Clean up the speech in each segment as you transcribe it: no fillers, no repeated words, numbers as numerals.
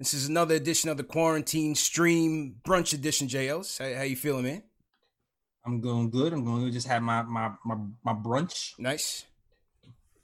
This is another edition of the Quarantine Stream Brunch Edition. J. Ellis, how you feeling, man? I'm going good. I'm going to just have my brunch. Nice.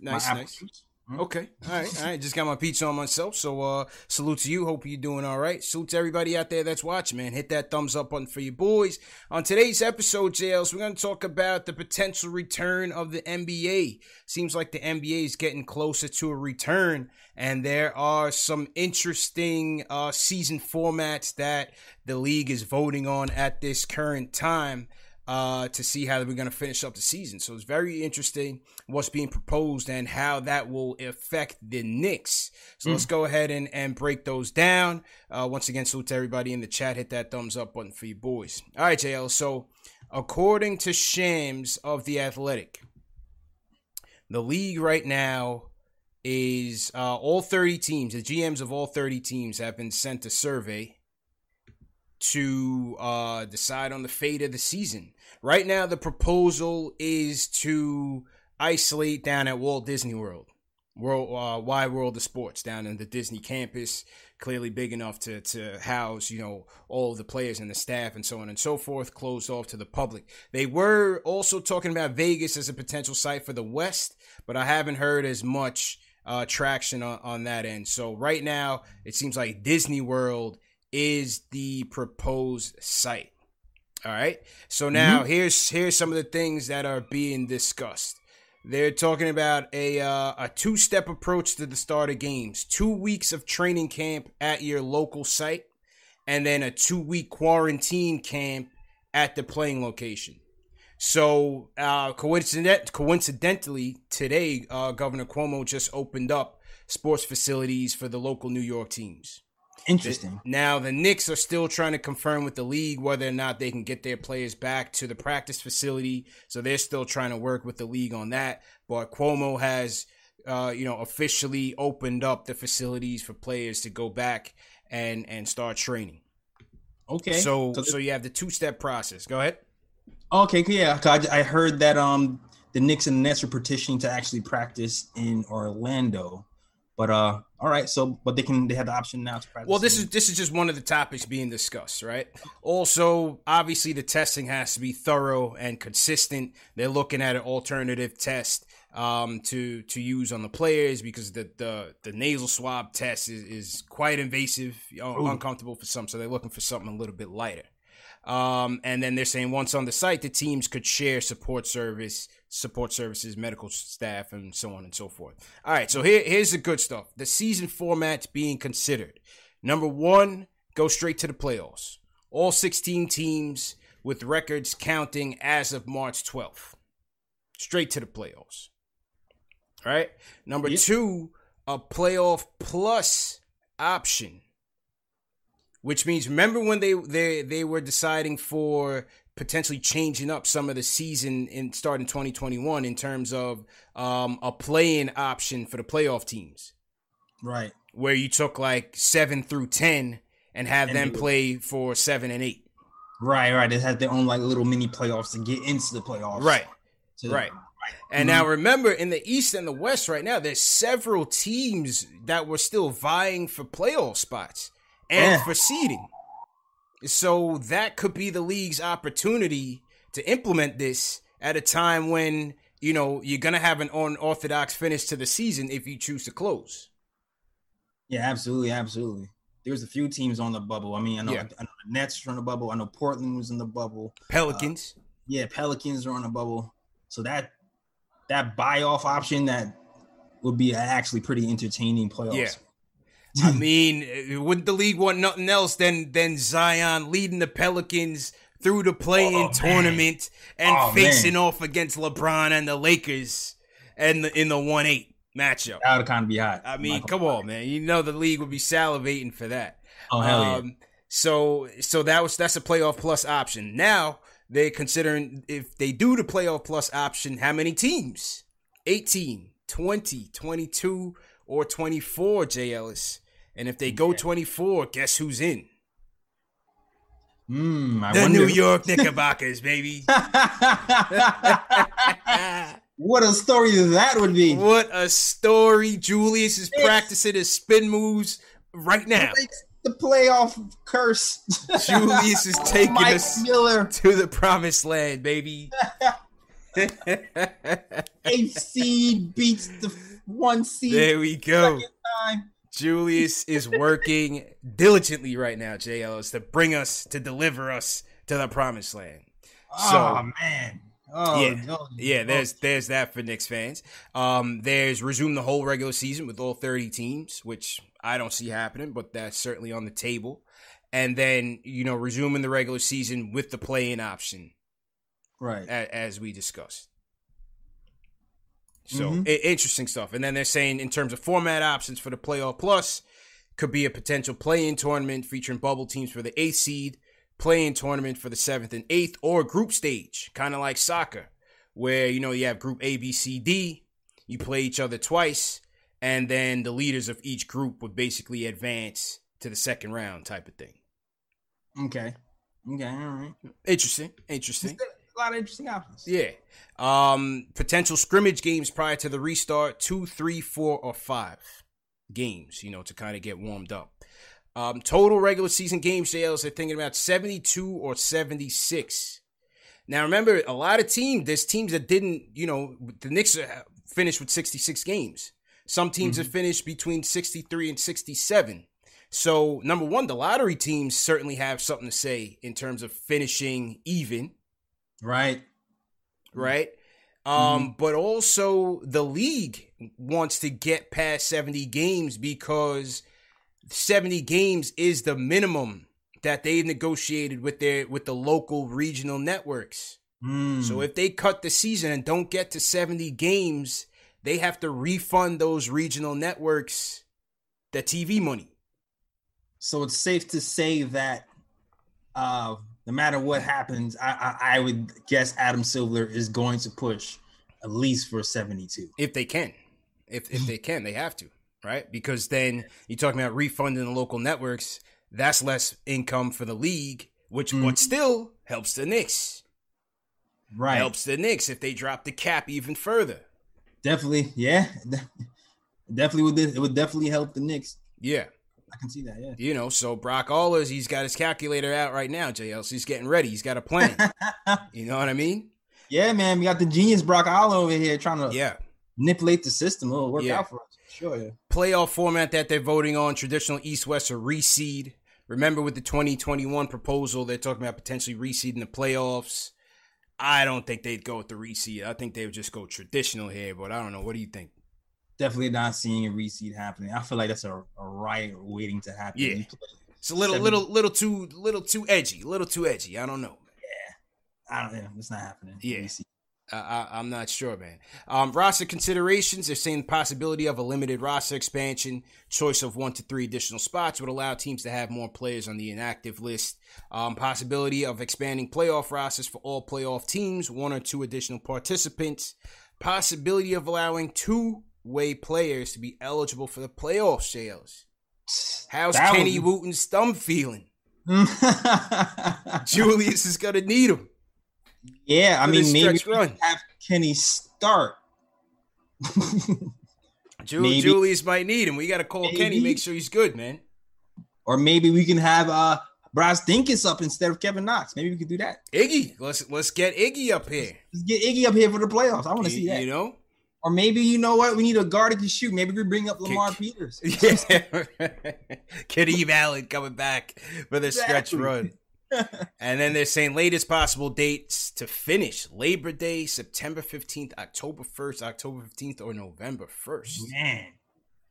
Mm-hmm. Okay. All right. Just got my pizza on myself. So salute to you. Hope you're doing all right. Salute to everybody out there that's watching, man. Hit that thumbs up button for your boys. On today's episode, J. Ellis, we're going to talk about the potential return of the NBA. Seems like the NBA is getting closer to a return. And there are some interesting season formats that the league is voting on at this current time to see how we're going to finish up the season. So it's very interesting what's being proposed and how that will affect the Knicks. So let's go ahead and break those down. Once again, salute to everybody in the chat. Hit that thumbs up button for you boys. All right, JL. So according to Shams of The Athletic, the league right now is all 30 teams, the GMs of all 30 teams have been sent a survey to decide on the fate of the season. Right now, the proposal is to isolate down at Walt Disney World, Wide World of Sports, down in the Disney campus, clearly big enough to house, all the players and the staff and so on and so forth, closed off to the public. They were also talking about Vegas as a potential site for the West, but I haven't heard as much traction on that end. So right now, it seems like Disney World is the proposed site. All right. So now here's some of the things that are being discussed. They're talking about a two-step approach to the start of games. 2 weeks of training camp at your local site, and then a 2-week quarantine camp at the playing location. So coincidentally, today, Governor Cuomo just opened up sports facilities for the local New York teams. Interesting. Now, the Knicks are still trying to confirm with the league whether or not they can get their players back to the practice facility. So they're still trying to work with the league on that. But Cuomo has, officially opened up the facilities for players to go back and start training. Okay. So you have the two-step process. Go ahead. Okay. Yeah. I heard that the Knicks and the Nets are petitioning to actually practice in Orlando. But all right, but they have the option now to practice. Well, this is just one of the topics being discussed, right? Also, obviously, the testing has to be thorough and consistent. They're looking at an alternative test to use on the players because the nasal swab test is quite invasive, uncomfortable for some. So they're looking for something a little bit lighter. And then they're saying once on the site, the teams could share support services, medical staff, and so on and so forth. All right, so here's the good stuff. The season format's being considered. Number one, go straight to the playoffs. All 16 teams with records counting as of March 12th. Straight to the playoffs. All right? Number two, a playoff plus option. Which means, remember when they were deciding for potentially changing up some of the season in starting 2021 in terms of a play-in option for the playoff teams, right? Where you took like 7 through 10 and have them play for 7 and 8. Right, right. It had their own like little mini playoffs to get into the playoffs. Right, right. And now remember, in the East and the West right now, there's several teams that were still vying for playoff spots and for seeding. So that could be the league's opportunity to implement this at a time when, you know, you're going to have an unorthodox finish to the season if you choose to close. Yeah, absolutely, absolutely. There's a few teams on the bubble. I mean, I know the Nets are on the bubble. I know Portland was in the bubble. Pelicans. Pelicans are on the bubble. So that buy-off option, that would be actually pretty entertaining playoffs. Yeah. I mean, wouldn't the league want nothing else than Zion leading the Pelicans through the play-in tournament and facing off against LeBron and the Lakers and in the 1-8 matchup? That would kind of be hot. I mean, come on, man. You know the league would be salivating for that. Oh, hell yeah. So that's a playoff plus option. Now they're considering, if they do the playoff plus option, how many teams? 18, 20, 22, or 24, J. Ellis. And if they go 24, guess who's in? New York Knickerbockers, baby. What a story that would be. What a story. Julius is practicing his spin moves right now. The playoff curse. Julius is taking us to the promised land, baby. AC beats the 1 seed. There we go. Julius is working diligently right now, J. Ellis, to deliver us to the promised land. There's that for Knicks fans. There's resume the whole regular season with all 30 teams, which I don't see happening, but that's certainly on the table. And then, you know, resuming the regular season with the play-in option. Right. As we discussed. So interesting stuff. And then they're saying in terms of format options for the playoff plus, could be a potential play-in tournament featuring bubble teams for the 8th seed, play-in tournament for the 7th and 8th, or group stage, kind of like soccer, where, you know, you have group A, B, C, D, you play each other twice, and then the leaders of each group would basically advance to the second round type of thing. Okay, all right. Interesting. A lot of interesting options. Yeah. Potential scrimmage games prior to the restart, 2, 3, 4, or 5 games, you know, to kind of get warmed up. Total regular season game sales, they're thinking about 72 or 76. Now, remember, a lot of teams, there's teams that didn't, you know, the Knicks finished with 66 games. Some teams have finished between 63 and 67. So, number one, the lottery teams certainly have something to say in terms of finishing even. Right. But also the league wants to get past 70 games because 70 games is the minimum that they negotiated with the local regional networks. So if they cut the season and don't get to 70 games, they have to refund those regional networks the TV money. So it's safe to say that no matter what happens, I would guess Adam Silver is going to push at least for 72. If they can. If they can, they have to, right? Because then you're talking about refunding the local networks. That's less income for the league, which but still helps the Knicks. Right. Helps the Knicks if they drop the cap even further. Definitely, yeah. It would definitely help the Knicks. Yeah. I can see that, yeah. You know, so Brock Allers, he's got his calculator out right now, JL. So he's getting ready. He's got a plan. You know what I mean? Yeah, man. We got the genius Brock Allers over here trying to manipulate the system. It'll work out for us. Sure, yeah. Playoff format that they're voting on, traditional East-West or reseed. Remember with the 2021 proposal, they're talking about potentially reseeding the playoffs. I don't think they'd go with the reseed. I think they would just go traditional here, but I don't know. What do you think? Definitely not seeing a reseed happening. I feel like that's a riot waiting to happen. Yeah, it's a little too edgy. I don't know. Yeah, it's not happening. Yeah, I'm not sure, man. Roster considerations. They're saying the possibility of a limited roster expansion. Choice of 1 to 3 additional spots would allow teams to have more players on the inactive list. Possibility of expanding playoff rosters for all playoff teams. 1 or 2 additional participants. Possibility of allowing 2-way players to be eligible for the playoff sales. How's Kenny Wooten's thumb feeling? Julius is going to need him. Yeah, I mean, maybe have Kenny start. Julius might need him. We got to call Kenny, make sure he's good, man. Or maybe we can have Brasdinkus up instead of Kevin Knox. Maybe we could do that. Iggy. Let's get Iggy up here. Let's get Iggy up here for the playoffs. I want to see that. You know? Or maybe, you know what? We need a guard that can shoot. Maybe we bring up Lamar Peters. Yeah. Kenny Allen coming back for the stretch run. And then they're saying latest possible dates to finish: Labor Day, September 15th, October 1st, October 15th, or November 1st. Man,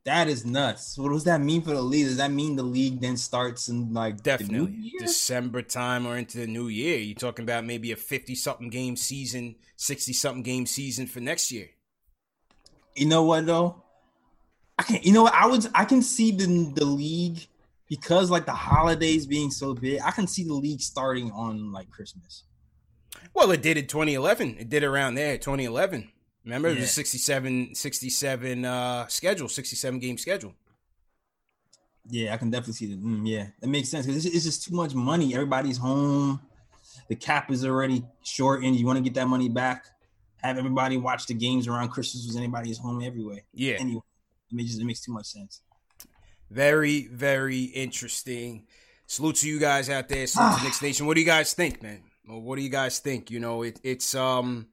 that is nuts. What does that mean for the league? Does that mean the league then starts in like definitely December time or into the new year? You're talking about maybe a 50-something game season, 60-something game season for next year. You know what though? I can see the league. Because, like, the holidays being so big, I can see the league starting on, like, Christmas. Well, it did in 2011. It did around there, 2011. Remember, it was a 67-game schedule. Yeah, I can definitely see that. That makes sense. Because it's just too much money. Everybody's home. The cap is already short, and you want to get that money back. Have everybody watch the games around Christmas because anybody's home everywhere. Yeah. Anyway, it makes too much sense. Very, very interesting. Salute to you guys out there. Salute to Knicks Nation. What do you guys think, man? What do you guys think? You know, it's again,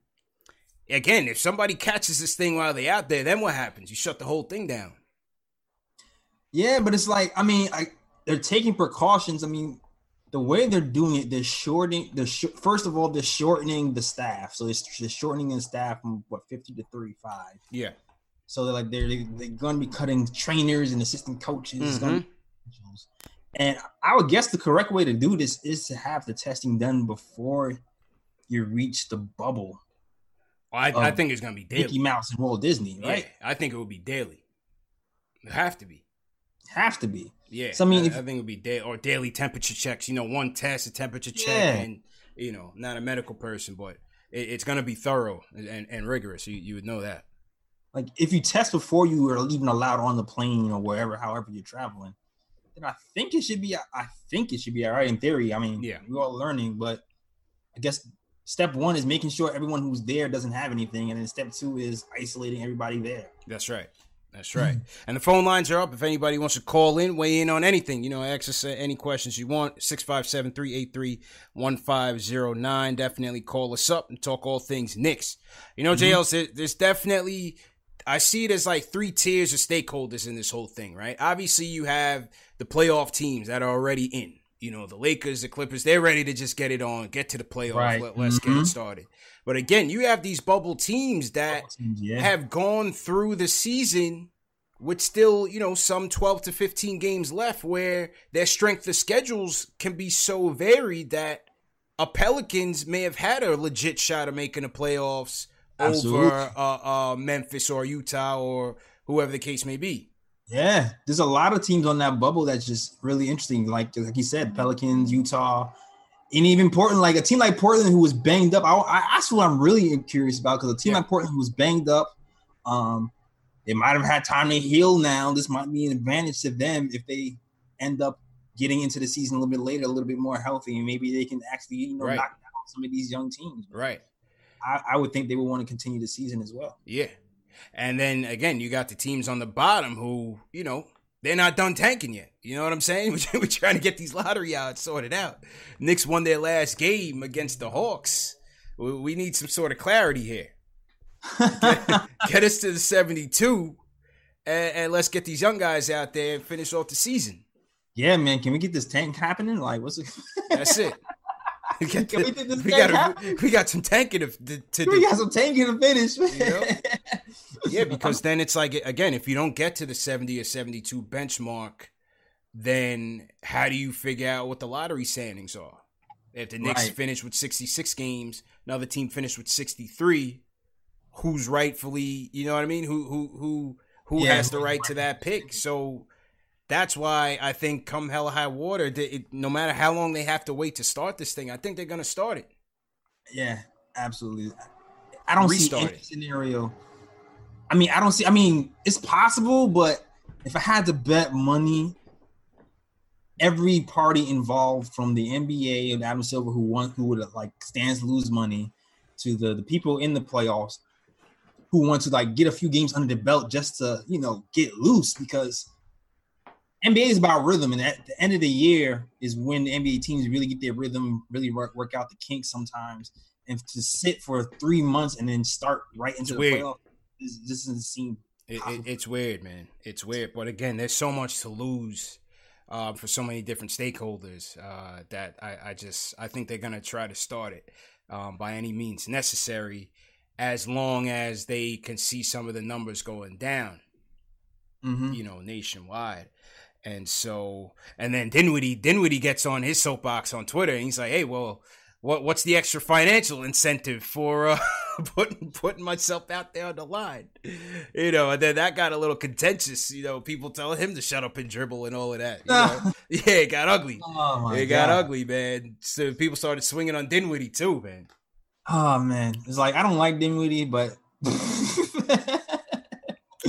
if somebody catches this thing while they're out there, then what happens? You shut the whole thing down. Yeah, but it's like, they're taking precautions. I mean, the way they're doing it, they're shortening the staff. So they're shortening the staff from, 50 to 35. Yeah. So they're like they're gonna be cutting trainers and assistant coaches, and I would guess the correct way to do this is to have the testing done before you reach the bubble. Well, I think it's gonna be daily. Mickey Mouse and Walt Disney, right? Yeah, I think it will be daily. It have to be. Yeah. So, I think it would be daily temperature checks. You know, one test, a temperature check, and not a medical person, but it's gonna be thorough and rigorous. You would know that. Like, if you test before you are even allowed on the plane or wherever, however you're traveling, then I think it should be all right in theory. I mean, we're all learning, but I guess step 1 is making sure everyone who's there doesn't have anything. And then step 2 is isolating everybody there. That's right. And the phone lines are up. If anybody wants to call in, weigh in on anything, ask us any questions you want. 657-383-1509. Definitely call us up and talk all things Knicks. J. Ellis, there's definitely... I see it as like 3 tiers of stakeholders in this whole thing, right? Obviously, you have the playoff teams that are already in. The Lakers, the Clippers, they're ready to just get it on, get to the playoffs, right. Let's get it started. But again, you have these bubble teams that have gone through the season with still, some 12 to 15 games left where their strength of schedules can be so varied that a Pelicans may have had a legit shot of making the playoffs. Absolutely. Over Memphis or Utah or whoever the case may be. Yeah, there's a lot of teams on that bubble that's just really interesting. Like you said, Pelicans, Utah, and even Portland. Like a team like Portland who was banged up. That's what I'm really curious about because a team like Portland who was banged up, they might have had time to heal now. This might be an advantage to them if they end up getting into the season a little bit later, a little bit more healthy, and maybe they can actually knock down some of these young teams. Right. I would think they would want to continue the season as well. Yeah. And then, again, you got the teams on the bottom who, they're not done tanking yet. You know what I'm saying? We're trying to get these lottery odds sorted out. Knicks won their last game against the Hawks. We need some sort of clarity here. Get us to the 72, and let's get these young guys out there and finish off the season. Yeah, man. Can we get this tank happening? Like, what's it? That's it. We got some tanking to finish. Yeah, because then it's like, again, if you don't get to the 70 or 72 benchmark, then how do you figure out what the lottery standings are? If the Knicks finish with 66 games, another team finished with 63, who's rightfully, you know what I mean? Who has the right to that pick? So that's why I think come hell or high water, no matter how long they have to wait to start this thing, I think they're going to start it. Yeah, absolutely. I don't see any scenario. I mean, it's possible, but if I had to bet money, every party involved from the NBA and Adam Silver who stands to lose money to the people in the playoffs who want to like get a few games under the belt just to, you know, get loose, because NBA is about rhythm. And at the end of the year is when the NBA teams really get their rhythm, really work out the kinks sometimes. And to sit for 3 months and then start right into the playoffs, this doesn't seem possible. It's weird, man. It's weird. But again, there's so much to lose for so many different stakeholders that I think they're going to try to start it by any means necessary, as long as they can see some of the numbers going down, you know, nationwide. And so, and then Dinwiddie gets on his soapbox on Twitter and he's like, hey, well, what's the extra financial incentive for putting myself out there on the line? You know, and then that got a little contentious, you know, people telling him to shut up and dribble and all of that. You know? Yeah, it got ugly. Oh my God. Got ugly, man. So people started swinging on Dinwiddie too, man. Oh, man. It's like, I don't like Dinwiddie, but...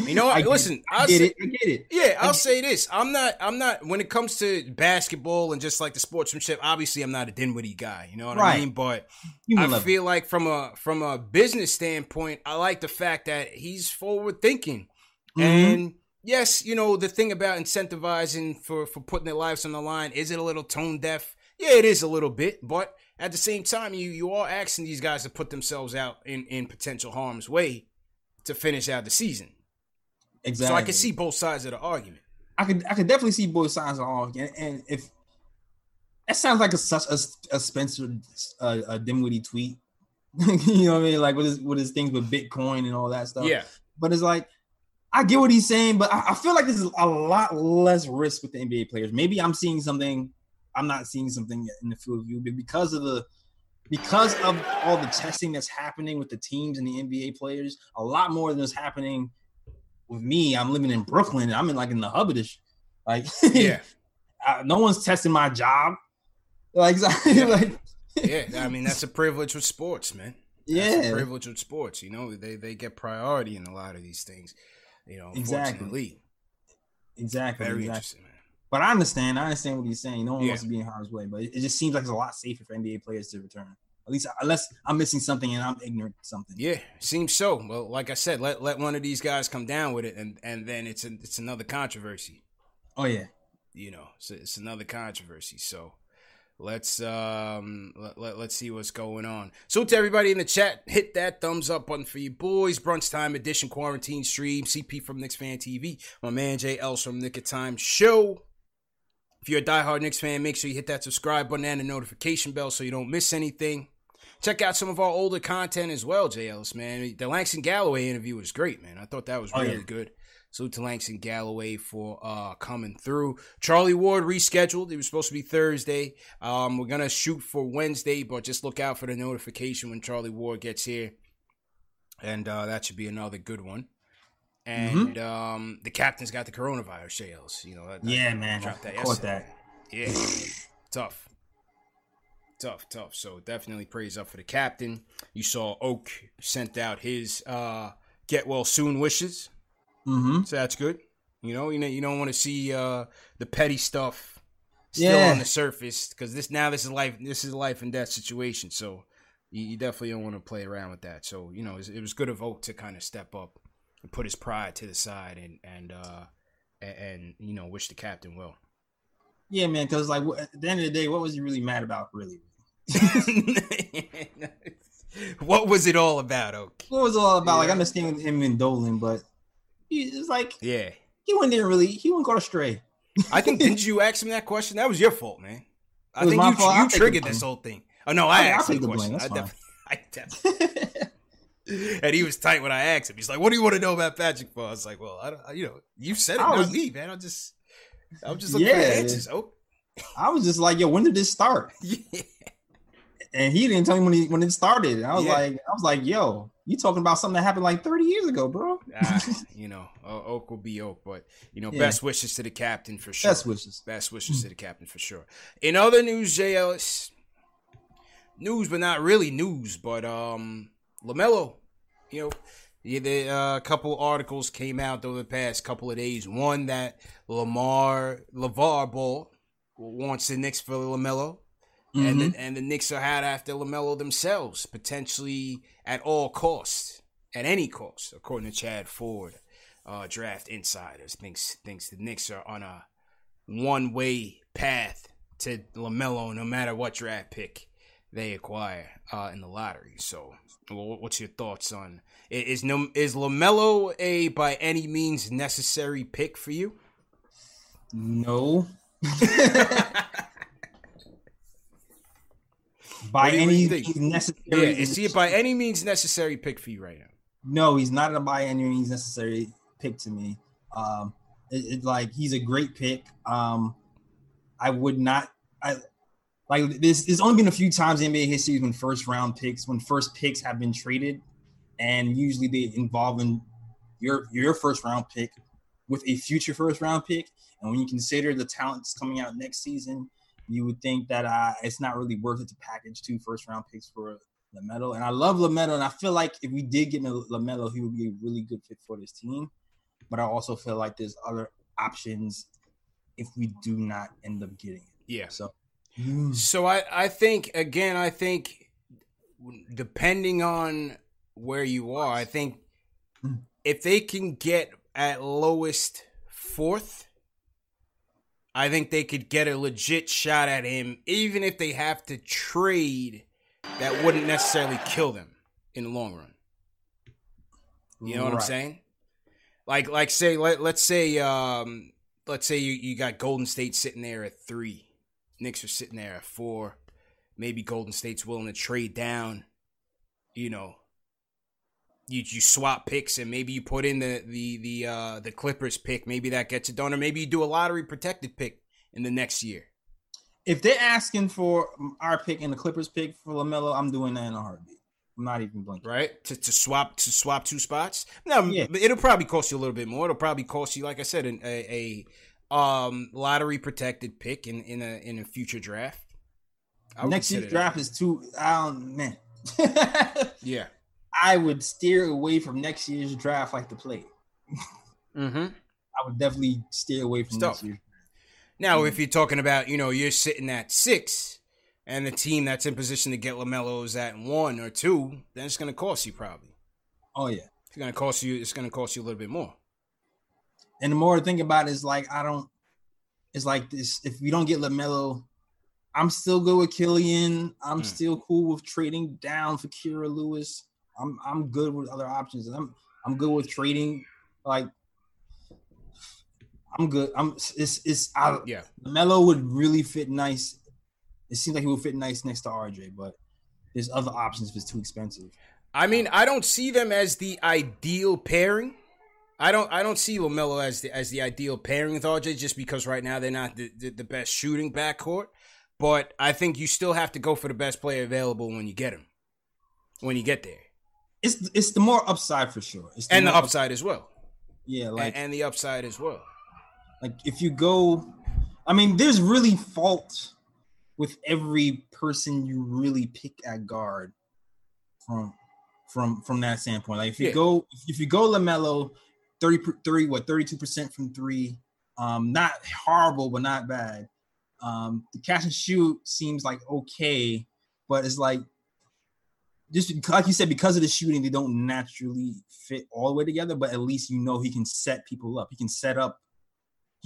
You know what? Listen, I get it. Yeah, I'll say this. I'm not, when it comes to basketball and just like the sportsmanship, obviously I'm not a Dinwiddie guy, you know what I mean? But I feel like from a business standpoint, I like the fact that he's forward thinking. Mm-hmm. And yes, you know, the thing about incentivizing for putting their lives on the line, is it a little tone deaf? Yeah, it is a little bit, but at the same time, you are asking these guys to put themselves out in potential harm's way to finish out the season. Exactly. So I can see both sides of the argument. I could definitely see both sides of the argument. And if that sounds like such a Spencer a Dinwiddie tweet, you know what I mean? Like with his things with Bitcoin and all that stuff. Yeah. But it's like, I get what he's saying, but I feel like this is a lot less risk with the NBA players. Maybe I'm not seeing something in the field of view, but because of all the testing that's happening with the teams and the NBA players, a lot more than is happening. With me, I'm living in Brooklyn and I'm in the hub of this. Like, yeah, no one's testing my job. I mean, that's a privilege with sports, man. That's a privilege with sports. You know, they get priority in a lot of these things. You know, unfortunately. Exactly. Very interesting, man. But I understand what he's saying. No one wants to be in harm's way, but it just seems like it's a lot safer for NBA players to return. At least, unless I'm missing something and I'm ignorant to something. Yeah, seems so. Well, like I said, let one of these guys come down with it, and then it's another controversy. Oh yeah, you know, so it's another controversy. So let's let's see what's going on. So to everybody in the chat, hit that thumbs up button for you boys. Brunch Time Edition Quarantine Stream. CP from Knicks Fan TV. My man J. Ellis from Knick of Time Show. If you're a diehard Knicks fan, make sure you hit that subscribe button and the notification bell so you don't miss anything. Check out some of our older content as well, J. Ellis, man. The Langston Galloway interview was great, man. I thought that was really good. Salute to Langston Galloway for coming through. Charlie Ward rescheduled. It was supposed to be Thursday. We're going to shoot for Wednesday, but just look out for the notification when Charlie Ward gets here. And that should be another good one. And the captain's got the coronavirus, J. Ellis. You know, man. I caught that. Yeah. Tough. So definitely praise up for the captain. You saw Oak sent out his get well soon wishes. Mm-hmm. So that's good. You know, you don't want to see the petty stuff still on the surface, because this is life and death situation. So you definitely don't want to play around with that. So, you know, it was good of Oak to kind of step up and put his pride to the side and you know, wish the captain well. Yeah, man, because like at the end of the day, what was he really mad about, really? What was it all about, Oak? What was it all about? Yeah. Like, I understand him and Dolan, but it's like, yeah, he wouldn't go astray. I think, didn't you ask him that question? That was your fault, man. I think you triggered this whole thing. Oh, no, I asked him the question. I definitely. And he was tight when I asked him. He's like, "What do you want to know about Patrick for?" I was like, "Well, you said it, not me, man. I'm just looking for answers." Oh, I was just like, "Yo, when did this start?" Yeah. and he didn't tell me when it started. I was like, yo, you talking about something that happened like 30 years ago, bro. You know, Oak will be Oak, but you know, best wishes to the captain for sure. Best wishes to the captain for sure. In other news, J. Ellis, news, but not really news, but LaMelo, you know. A couple articles came out over the past couple of days. One that LaVar Ball wants the Knicks for LaMelo. Mm-hmm. And the Knicks are out after LaMelo themselves, potentially at all costs, at any cost, according to Chad Ford, Draft Insiders. Thinks the Knicks are on a one-way path to LaMelo no matter what draft pick they acquire in the lottery. So what's your thoughts on is LaMelo a by any means necessary pick for you? No. By any means necessary. Yeah, is he a by any means necessary pick for you right now? No, he's not a by any means necessary pick to me. It's like he's a great pick. It's only been a few times in NBA history when first picks have been traded, and usually they involve in your first round pick with a future first round pick. And when you consider the talents coming out next season, you would think that it's not really worth it to package 2 first round picks for LaMelo. And I love LaMelo, and I feel like if we did get LaMelo, he would be a really good fit for this team. But I also feel like there's other options if we do not end up getting it. Yeah. So I think, depending on where you are, I think if they can get at lowest 4th, I think they could get a legit shot at him, even if they have to trade. That wouldn't necessarily kill them in the long run. You know what I'm saying? Like say, let's say you got Golden State sitting there at 3. Knicks are sitting there at 4. Maybe Golden State's willing to trade down. You know, you swap picks, and maybe you put in the Clippers pick. Maybe that gets it done, or maybe you do a lottery protected pick in the next year. If they're asking for our pick and the Clippers pick for LaMelo, I'm doing that in a heartbeat. I'm not even blinking. Right? To swap 2 spots. Now, It'll probably cost you a little bit more. It'll probably cost you, like I said, a lottery protected pick in a future draft. Next year's draft is too. Man. Yeah, I would steer away from next year's draft like the plague. Mm-hmm. I would definitely steer away from next year. Now, if you're talking about, you know, you're sitting at 6, and the team that's in position to get LaMelo is at 1 or 2, then it's going to cost you probably. Oh yeah, it's going to cost you a little bit more. And the more I think about it, it's like this. If we don't get LaMelo, I'm still good with Killian. I'm still cool with trading down for Kira Lewis. I'm good with other options. I'm good with trading. Like I'm good. LaMelo would really fit nice. It seems like he would fit nice next to RJ, but there's other options if it's too expensive. I mean, I don't see them as the ideal pairing. I don't see LaMelo as the ideal pairing with RJ just because right now they're not the best shooting backcourt. But I think you still have to go for the best player available when you get him. When you get there, it's the more upside for sure, and the upside as well. Yeah, and the upside as well. Like if you go, I mean, there's really fault with every person you really pick at guard from that standpoint. Like if you go LaMelo. 32% from 3. Not horrible, but not bad. The catch and shoot seems like okay, but it's like just like you said, because of the shooting, they don't naturally fit all the way together. But at least you know he can set people up. He can set up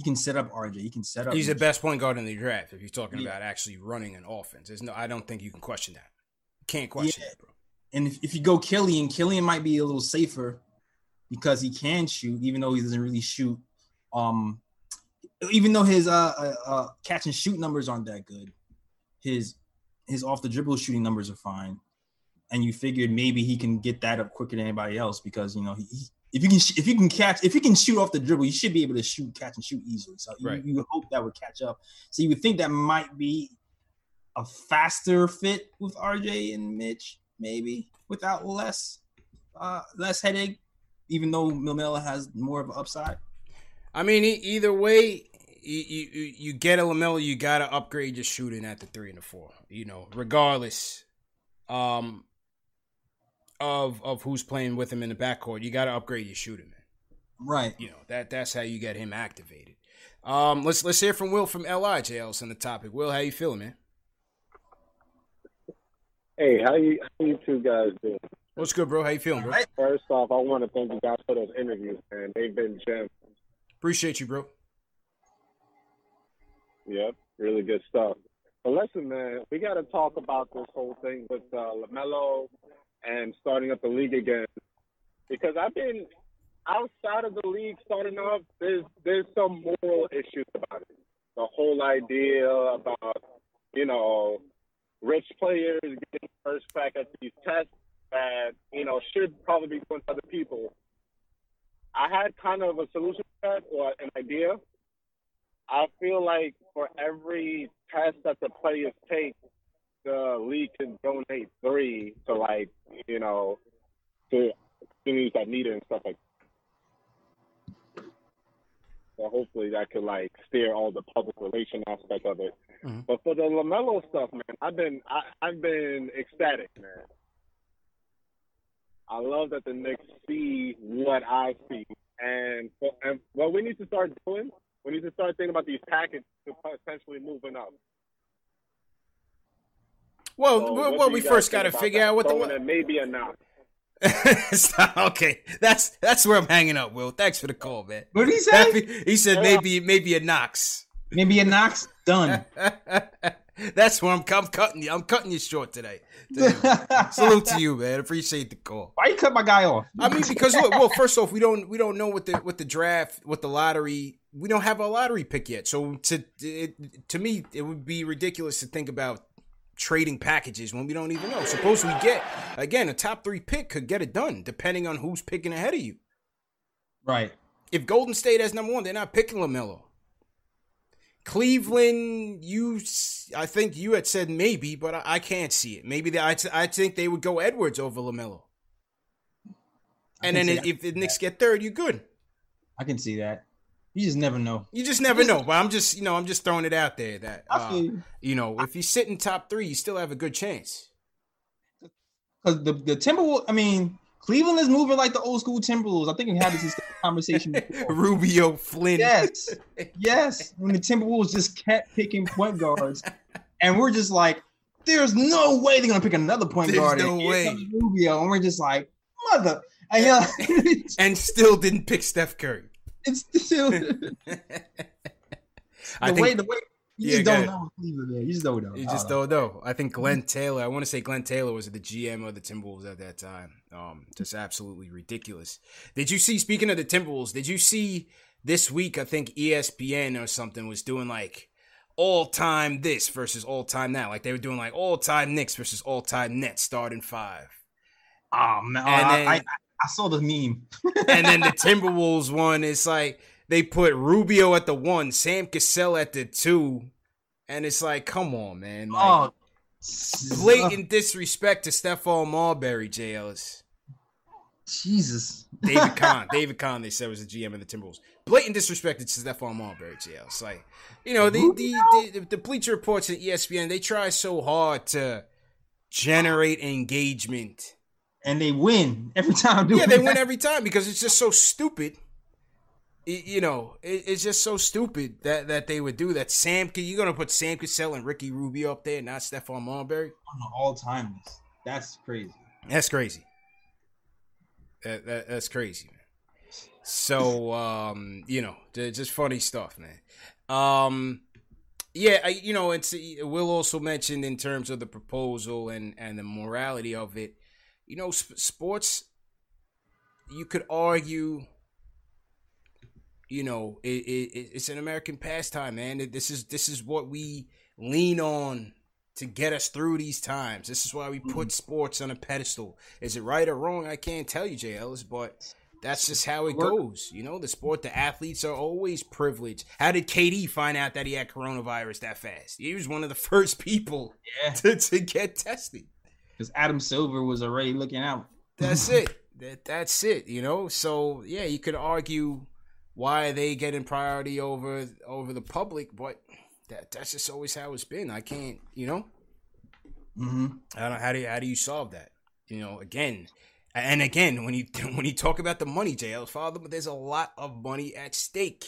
RJ. He can set up. He's the best point guard in the draft. If you're talking about actually running an offense, I don't think you can question that. Can't question it, bro. And if you go Killian might be a little safer. Because he can shoot, even though he doesn't really shoot. Even though his catch and shoot numbers aren't that good, his off the dribble shooting numbers are fine. And you figured maybe he can get that up quicker than anybody else because you know if you can shoot off the dribble, you should be able to shoot catch and shoot easily. So you would hope that would catch up. So you would think that might be a faster fit with RJ and Mitch, maybe without less headache, even though Lamelo has more of an upside. I mean, either way, you get a Lamelo, you got to upgrade your shooting at the 3 and the 4, you know, regardless of who's playing with him in the backcourt. You got to upgrade your shooting, man. Right. You know, that's how you get him activated. Let's hear from Will from LI, J. Ellis on the topic. Will, how you feeling, man? Hey, how you two guys doing? What's good, bro? How you feeling, bro? First off, I want to thank you guys for those interviews, man. They've been gems. Appreciate you, bro. Yep, really good stuff. But listen, man, we got to talk about this whole thing with LaMelo and starting up the league again, because I've been outside of the league starting up. There's some moral issues about it. The whole idea about, you know, rich players getting first crack at these tests that, you know, should probably be going to other people. I had kind of a solution to that, or an idea. I feel like for every test that the players take, the league can donate 3 to, like, you know, to communities that need it and stuff like that. So hopefully that could, like, steer all the public relation aspect of it. Mm-hmm. But for the LaMelo stuff, man, I've been ecstatic, man. I love that the Knicks see what I see, and what we need to start doing, we need to start thinking about these packets to potentially moving up. Well, so well, we first got to figure out what the maybe or not. Okay, that's where I'm hanging up, Will. Thanks for the call, man. What did he say? He said maybe a Knox. Maybe a Knox done. That's where I'm cutting you. I'm cutting you short today. Salute to you, man. Appreciate the call. Why you cut my guy off? I mean, because look, well, first off, we don't know what the draft, what the lottery. We don't have a lottery pick yet. So to me, it would be ridiculous to think about trading packages when we don't even know. Suppose we get, again, a top 3 pick could get it done, depending on who's picking ahead of you. Right. If Golden State has number 1, they're not picking LaMelo. Cleveland, I think you had said maybe, but I can't see it. Maybe I think they would go Edwards over LaMelo. And then if the Knicks get 3rd, you're good. I can see that. You just never know. But I'm just throwing it out there that, you know, if you sit in top 3, you still have a good chance. Because the Timberwolves, I mean, Cleveland is moving like the old school Timberwolves. I think we had this conversation before. Rubio, Flynn. Yes. When the Timberwolves just kept picking point guards, and we're just like, there's no way they're gonna pick another point guard. There's no way. Rubio, and we're just like, mother. And still didn't pick Steph Curry. It's still the way you just don't know. I think Glenn Taylor, I want to say Glenn Taylor was the GM of the Timberwolves at that time. Just absolutely ridiculous. Did you see, speaking of the Timberwolves, did you see this week, I think ESPN or something was doing like all time this versus all time that. Like they were doing like all time Knicks versus all time Nets starting 5. Oh man. I saw the meme. And then the Timberwolves one, it's like they put Rubio at the 1, Sam Cassell at the 2, and it's like, come on, man. Like, blatant disrespect to Stephon Marbury, J. Ellis. Jesus. David Kahn, they said, was the GM of the Timberwolves. Blatant disrespect to Stephon Marbury, J. Ellis. Like, you know, the Bleacher Reports and ESPN, they try so hard to generate engagement. And they win every time. Win every time because it's just so stupid. It's just so stupid that they would do that. You're going to put Sam Cassell and Ricky Rubio up there, not Stephon Marbury? On the all-time list. That's crazy. That's crazy, man. So, just funny stuff, man. Will also mentioned in terms of the proposal and the morality of it. You know, sports, you could argue, you know, it's an American pastime, man. This is what we lean on to get us through these times. This is why we put sports on a pedestal. Is it right or wrong? I can't tell you, J. Ellis, but That's just how it goes. You know, the sport, the athletes are always privileged. How did KD find out that he had coronavirus that fast? He was one of the first people to get tested. Because Adam Silver was already looking out. That's it. That's it, you know? So, yeah, you could argue why are they getting priority over the public, but that's just always how it's been. I can't, you know? Mm-hmm. I don't, how do you solve that? You know, again... And again, when you talk about the money, JL, father, but there's a lot of money at stake.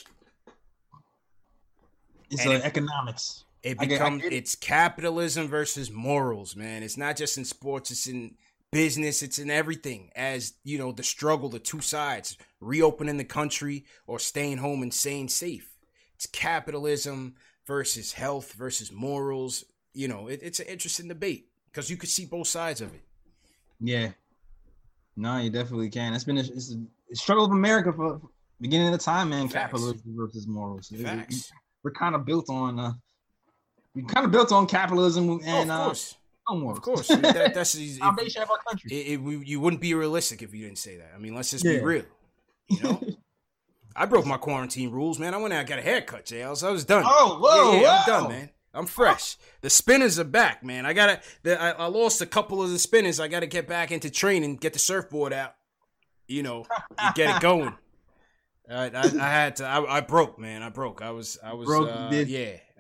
It's like economics. It becomes it's capitalism versus morals, man. It's not just in sports; it's in business, it's in everything. As you know, the struggle, the two sides: reopening the country or staying home and staying safe. It's capitalism versus health versus morals. You know, it's an interesting debate because you could see both sides of it. Yeah. No, you definitely can. It's a struggle of America for beginning of the time, man. Facts. Capitalism versus morals. Facts. We're kind of built on capitalism and morals. Of course, that's the foundation of our country. You wouldn't be realistic if you didn't say that. I mean, let's just be real. You know, I broke my quarantine rules, man. I went out and got a haircut, JL, so I was done. Oh, whoa, I'm done, man. I'm fresh. The spinners are back, man. I lost a couple of the spinners. I gotta get back into training, get the surfboard out, you know, get it going. I broke, man. I was broke,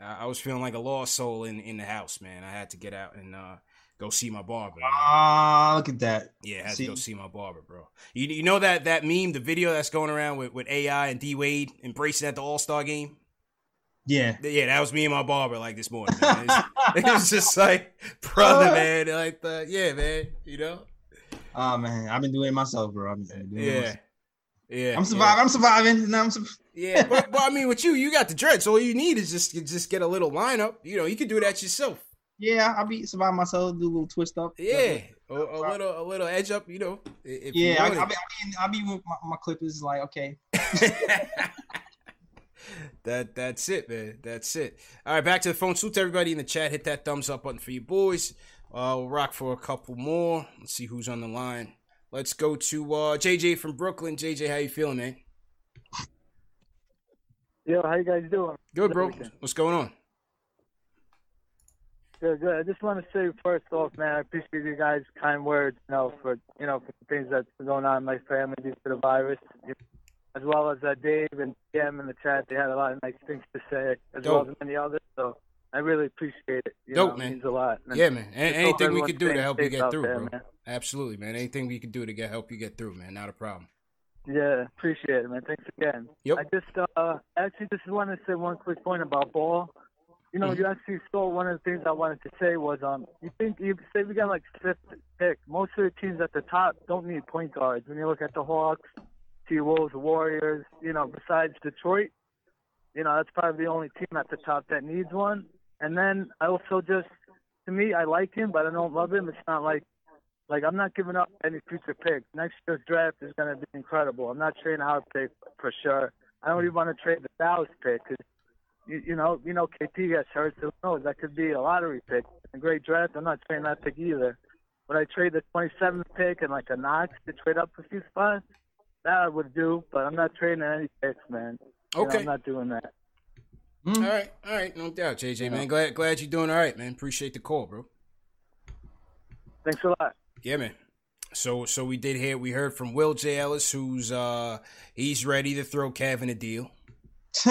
I was feeling like a lost soul in the house, man. I had to get out and go see my barber. Ah, look at that. Yeah, I had to go see my barber, bro. You know that meme, the video that's going around with AI and D Wade embracing at the All-Star game? Yeah, that was me and my barber like this morning, man. It was just like, brother, man. Like, man, you know. Oh man, I've been doing it myself, bro. I'm surviving. Yeah. I'm surviving. No, yeah, but I mean, with you got the dreads. So all you need is just get a little lineup. You know, you can do that yourself. Yeah, I'll be surviving myself. Do a little twist up. Yeah, a little edge up. You know. If you I'll be with my clippers. Like, okay. That's it, man. That's it. All right, back to the phone. Salute to everybody in the chat. Hit that thumbs up button for you boys. We'll rock for a couple more. Let's see who's on the line. Let's go to JJ from Brooklyn. JJ, how you feeling, man? Yo, how you guys doing? Good, bro. What's going on? Good. I just want to say first off, man, I appreciate you guys' kind words, for the things that's going on in my family due to the virus. As well as Dave and PM in the chat, they had a lot of nice things to say, as well as many others. So I really appreciate it. It means a lot. And yeah, man. Anything we could do to help you get through, bro. Man. Absolutely, man. Anything we could do to help you get through, man. Not a problem. Yeah, appreciate it, man. Thanks again. Yep. I just actually wanted to say one quick point about ball. You know, you actually saw one of the things I wanted to say was you say we got like fifth pick. Most of the teams at the top don't need point guards. When you look at the Hawks, T-Wolves, Warriors, besides Detroit, that's probably the only team at the top that needs one. And then I also I like him, but I don't love him. It's not like I'm not giving up any future picks. Next year's draft is going to be incredible. I'm not trading our pick for sure. I don't even want to trade the Dallas pick because, you know, KP gets hurt, so who knows? That could be a lottery pick. A great draft, I'm not trading that pick either. But I trade the 27th pick and like a Knox to trade up a few spots. That I would do, but I'm not trading any picks, man. Okay. I'm not doing that. Mm. All right. No doubt, JJ, man. Glad you're doing all right, man. Appreciate the call, bro. Thanks a lot. Yeah, man. So we heard from Will J. Ellis, who's he's ready to throw Kevin a deal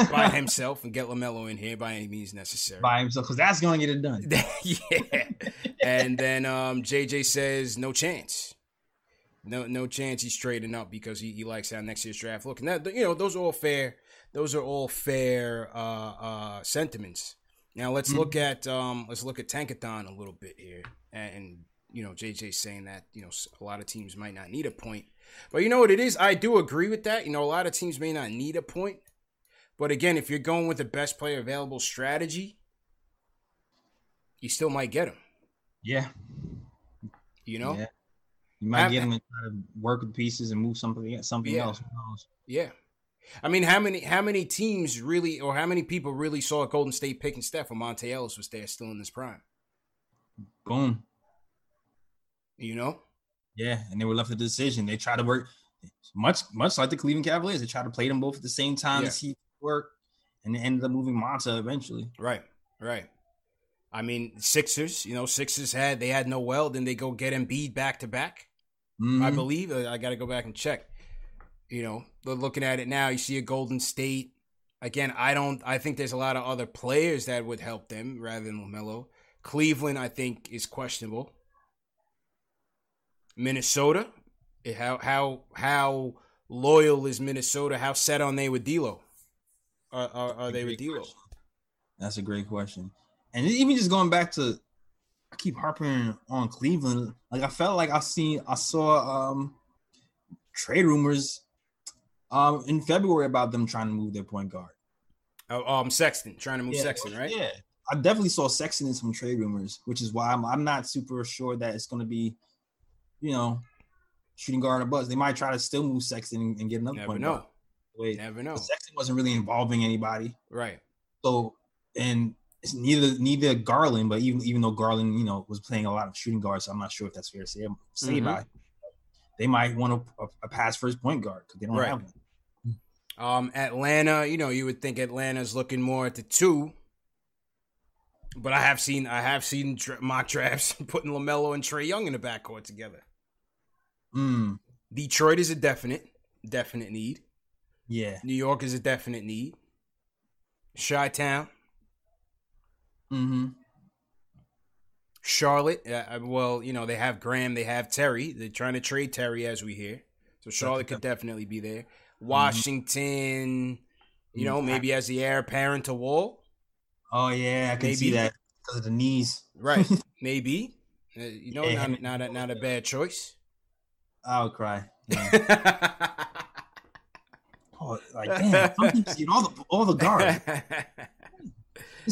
by himself and get LaMelo in here by any means necessary. By himself, because that's going to get it done. Yeah. And then JJ says, no chance. No chance he's trading up because he likes how next year's draft look. And that, those are all fair. Those are all fair sentiments. Now let's look at Tankathon a little bit here, and JJ saying that a lot of teams might not need a point, but you know what it is. I do agree with that. A lot of teams may not need a point, but again, if you're going with the best player available strategy, you still might get him. Yeah. Yeah. You might get them and try to work with pieces and move something else. Yeah. I mean, how many teams really, or how many people really saw Golden State picking Steph when Monte Ellis was there still in his prime? Boom. Yeah, and they were left with the decision. They tried to work. much like the Cleveland Cavaliers. They tried to play them both at the same time to see if it worked, and they ended up moving Monta eventually. Right. I mean, Sixers had Noel, then they go get Embiid back to back. I believe. I got to go back and check. You know, looking at it now, you see a Golden State. Again, I think there's a lot of other players that would help them rather than LaMelo. Cleveland, I think, is questionable. Minnesota, how loyal is Minnesota? How set on they with D'Lo? Are they with D'Lo? That's a great question. And even just going back to, I keep harping on Cleveland. Like I felt like I saw trade rumors in February about them trying to move their point guard. Sexton trying to move Sexton, right? Yeah, I definitely saw Sexton in some trade rumors, which is why I'm not super sure that it's going to be, you know, shooting guard on a bus. They might try to still move Sexton and get another point guard. Never know. Sexton wasn't really involving anybody, right? So and. It's neither Garland, but even though Garland, you know, was playing a lot of shooting guards, so I'm not sure if that's fair to say. About it. They might want a pass first point guard because they don't have one. Atlanta, you know, you would think Atlanta's looking more at the two, but I have seen mock drafts putting LaMelo and Trae Young in the backcourt together. Detroit is a definite need. Yeah, New York is a definite need. Chi-Town. Mm-hmm. Charlotte, well, you know, they have Graham, they have Terry. They're trying to trade Terry as we hear. So Charlotte could definitely be there. Washington, you know, maybe as the heir apparent to Wall. Oh, yeah, I can see that because of the knees. Right, maybe. You know, not a bad choice. I would cry. Yeah. Oh, like, damn, I'm seeing all the guards.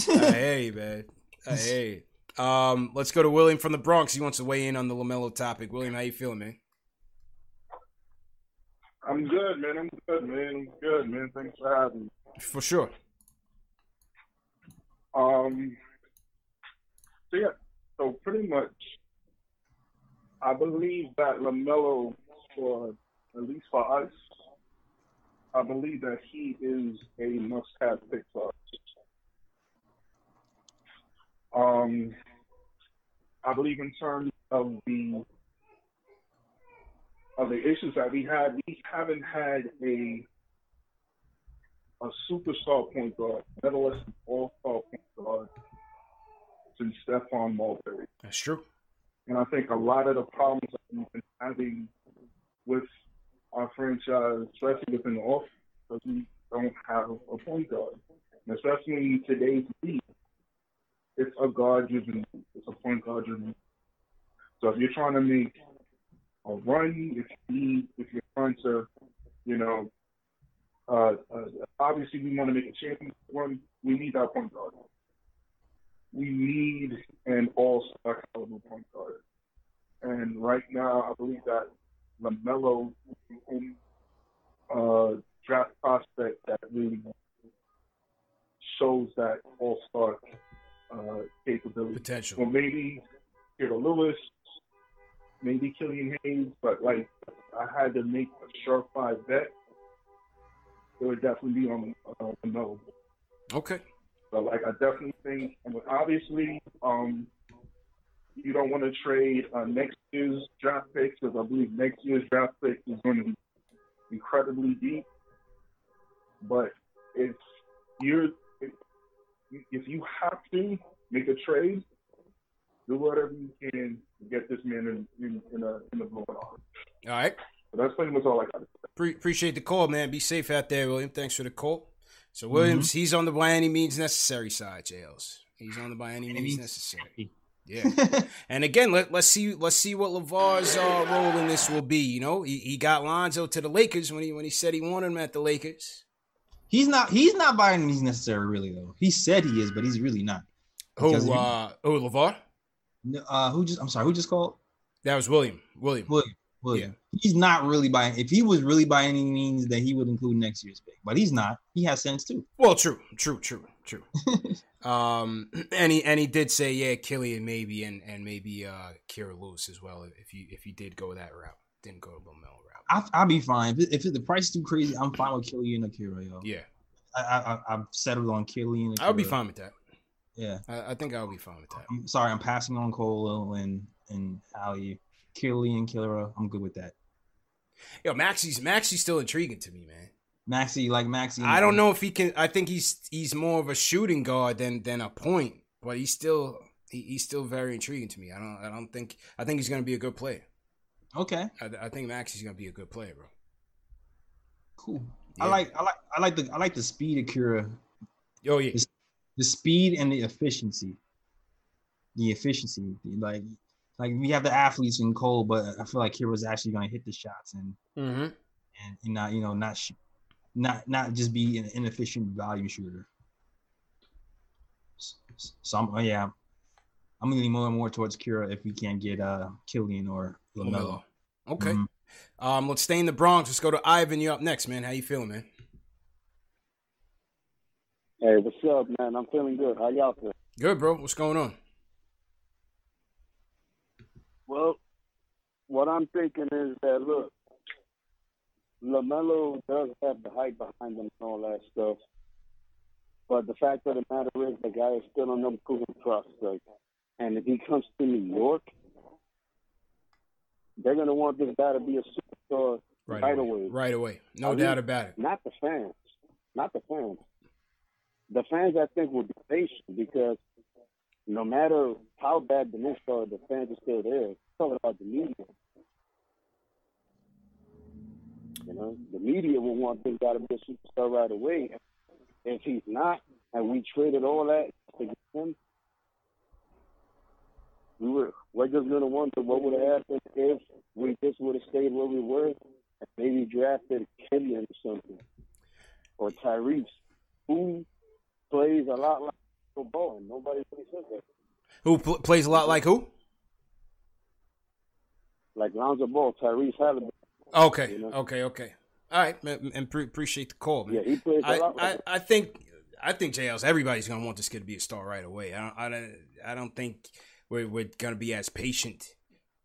Hey, man. Hey. Let's go to William from the Bronx. He wants to weigh in on the LaMelo topic. William, how you feeling, man? I'm good, man. Thanks for having me. For sure. So pretty much, I believe that LaMelo, at least for us, he is a must-have pick for us. I believe in terms of the issues that we had, we haven't had a superstar point guard, let alone an all-star point guard, since Stephon Marbury. That's true. And I think a lot of the problems that we've been having with our franchise, especially within the offense, because we don't have a point guard, and especially in today's league. It's a guard-driven. It's a point guard-driven. So if you're trying to make a run, if you're trying to, you know, obviously we want to make a championship run. We need that point guard. We need an all-star caliber point guard. And right now, I believe that LaMelo is draft prospect that really shows that all-star capability. Potential. Well, maybe Peter Lewis, maybe Killian Hayes, but like I had to make a surefire bet, it would definitely be on LaMelo. Okay. But like I definitely think, and obviously, you don't want to trade next year's draft picks because I believe next year's draft pick is going to be incredibly deep. But if you have to make a trade, do whatever you can to get this man in a blowing arm. All right. So that's pretty much all I got to say. Appreciate the call, man. Be safe out there, William. Thanks for the call. So Williams, he's on the by any means necessary side, Jails. He's on the by any means necessary. Yeah. And again, let's see what LaVar's role in this will be. You know, he got Lonzo to the Lakers when he said he wanted him at the Lakers. He's not by any means necessary, really, though. He said he is, but he's really not. LaVar? Who just called? That was William. William. Yeah. He's not really by. If he was really by any means, then he would include next year's pick. But he's not. He has sense too. Well, true. And he did say, yeah, Killian maybe, and maybe Kira Lewis as well. If you did go that route, didn't go to LaMelo route. I'll be fine. If the price is too crazy, I'm fine with Killian Akira, yo. Yeah. I've settled on Killian Akira. I'll be fine with that. Yeah. I think I'll be fine with that. I'm sorry, I'm passing on Colo and Ali. Killian Akira, I'm good with that. Yo, Maxi's still intriguing to me, man. Maxi. I don't know if he can. I think he's more of a shooting guard than a point, but he's still very intriguing to me. I think he's going to be a good player. Okay. I think Maxi's going to be a good player, bro. Cool. Yeah. I like the speed of Kira. Oh yeah. The speed and the efficiency. Like we have the athletes in Cole, but I feel like Kira's actually going to hit the shots and not, you know, not just be an inefficient volume shooter. So I'm leaning more and more towards Kira if we can't get Killian or LaMelo. Okay. Mm-hmm. Let's stay in the Bronx. Let's go to Ivan. You're up next, man. How you feeling, man? Hey, what's up, man? I'm feeling good. How y'all feeling? Good, bro. What's going on? Well, what I'm thinking is that, look, LaMelo does have the hype behind him and all that stuff. But the fact of the matter is, the guy is still an improving prospect. And if he comes to New York, they're going to want this guy to be a superstar right away. Right away. No doubt about it. Not the fans. The fans, I think, will be patient because no matter how bad the Knicks are, the fans are still there. It's all about the media. You know, the media will want this guy to be a superstar right away. If he's not, and we traded all that to get him, we're just going to wonder what would have happened if we just would have stayed where we were and maybe drafted Killian or something, or Tyrese, who plays a lot like Michael Bowen. Nobody really says that. Who plays a lot like who? Like Lonzo Ball, Tyrese Halliburton. Okay, you know? Okay. All right, man, and appreciate the call, man. Yeah, he plays a lot. I think J. Ellis, everybody's going to want this kid to be a star right away. I don't think we're going to be as patient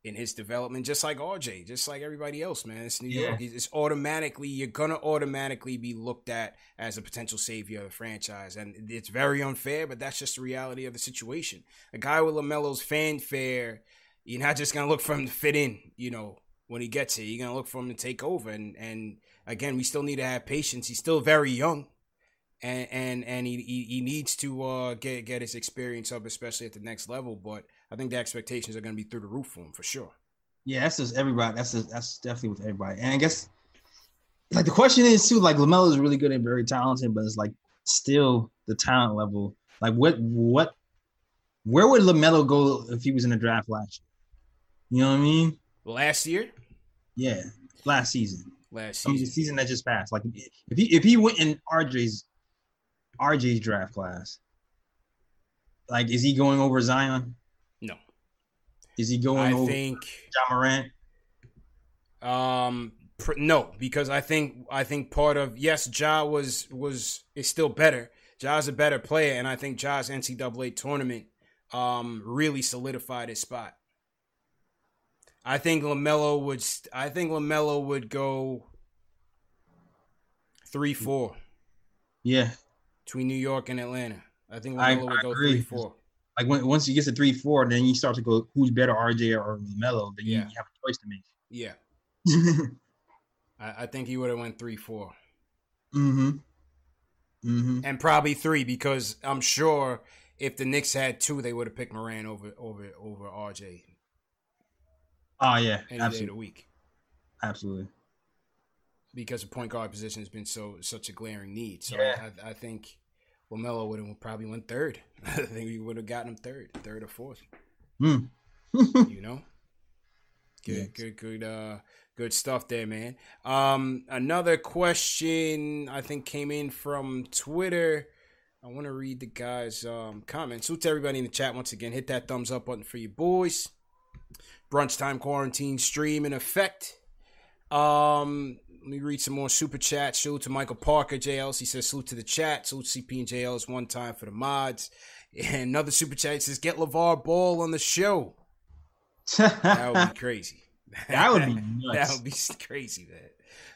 in his development, just like RJ, just like everybody else, man. It's New York. It's automatically, you're going to automatically be looked at as a potential savior of the franchise. And it's very unfair, but that's just the reality of the situation. A guy with LaMelo's fanfare, you're not just going to look for him to fit in, you know, when he gets here. You're going to look for him to take over. And again, we still need to have patience. He's still very young. And he needs to get his experience up, especially at the next level. But I think the expectations are going to be through the roof for him for sure. Yeah, that's just everybody. That's definitely with everybody. And I guess like the question is too, like LaMelo is really good and very talented, but it's like still the talent level. Like what where would LaMelo go if he was in the draft last year? You know what I mean? Last year? Yeah, last season. The season that just passed. Like if he went in RJ's draft class, like, is he going over Zion? No. Is he going over Ja Morant? No, because I think part of, yes, Ja is still better. Ja's a better player, and I think Ja's NCAA tournament really solidified his spot. I think LaMelo would go 3-4. Yeah. Between New York and Atlanta. I think LaMelo would go 3-4. Like once he gets to 3-4, then you start to go, who's better, RJ or LaMelo? Then you have a choice to make. Yeah. I think he would have went 3-4. Mm-hmm. Mm-hmm. And probably 3, because I'm sure if the Knicks had 2, they would have picked Moran over RJ. Oh, yeah. Any day of the week. Absolutely. Because the point guard position has been such a glaring need. So yeah. I think LaMelo would have probably went third. I think we would have gotten him third or fourth. Mm. You know? Good stuff there, man. Another question I think came in from Twitter. I want to read the guy's comments. So to everybody in the chat, once again, hit that thumbs up button for you boys. Brunch time quarantine stream in effect. Let me read some more super chats. Salute to Michael Parker, J. Ellis. He says, salute to the chat. Salute to CP and J. Ellis one time for the mods. And another super chat says, get LeVar Ball on the show. That would be crazy. That would be nuts. That would be crazy,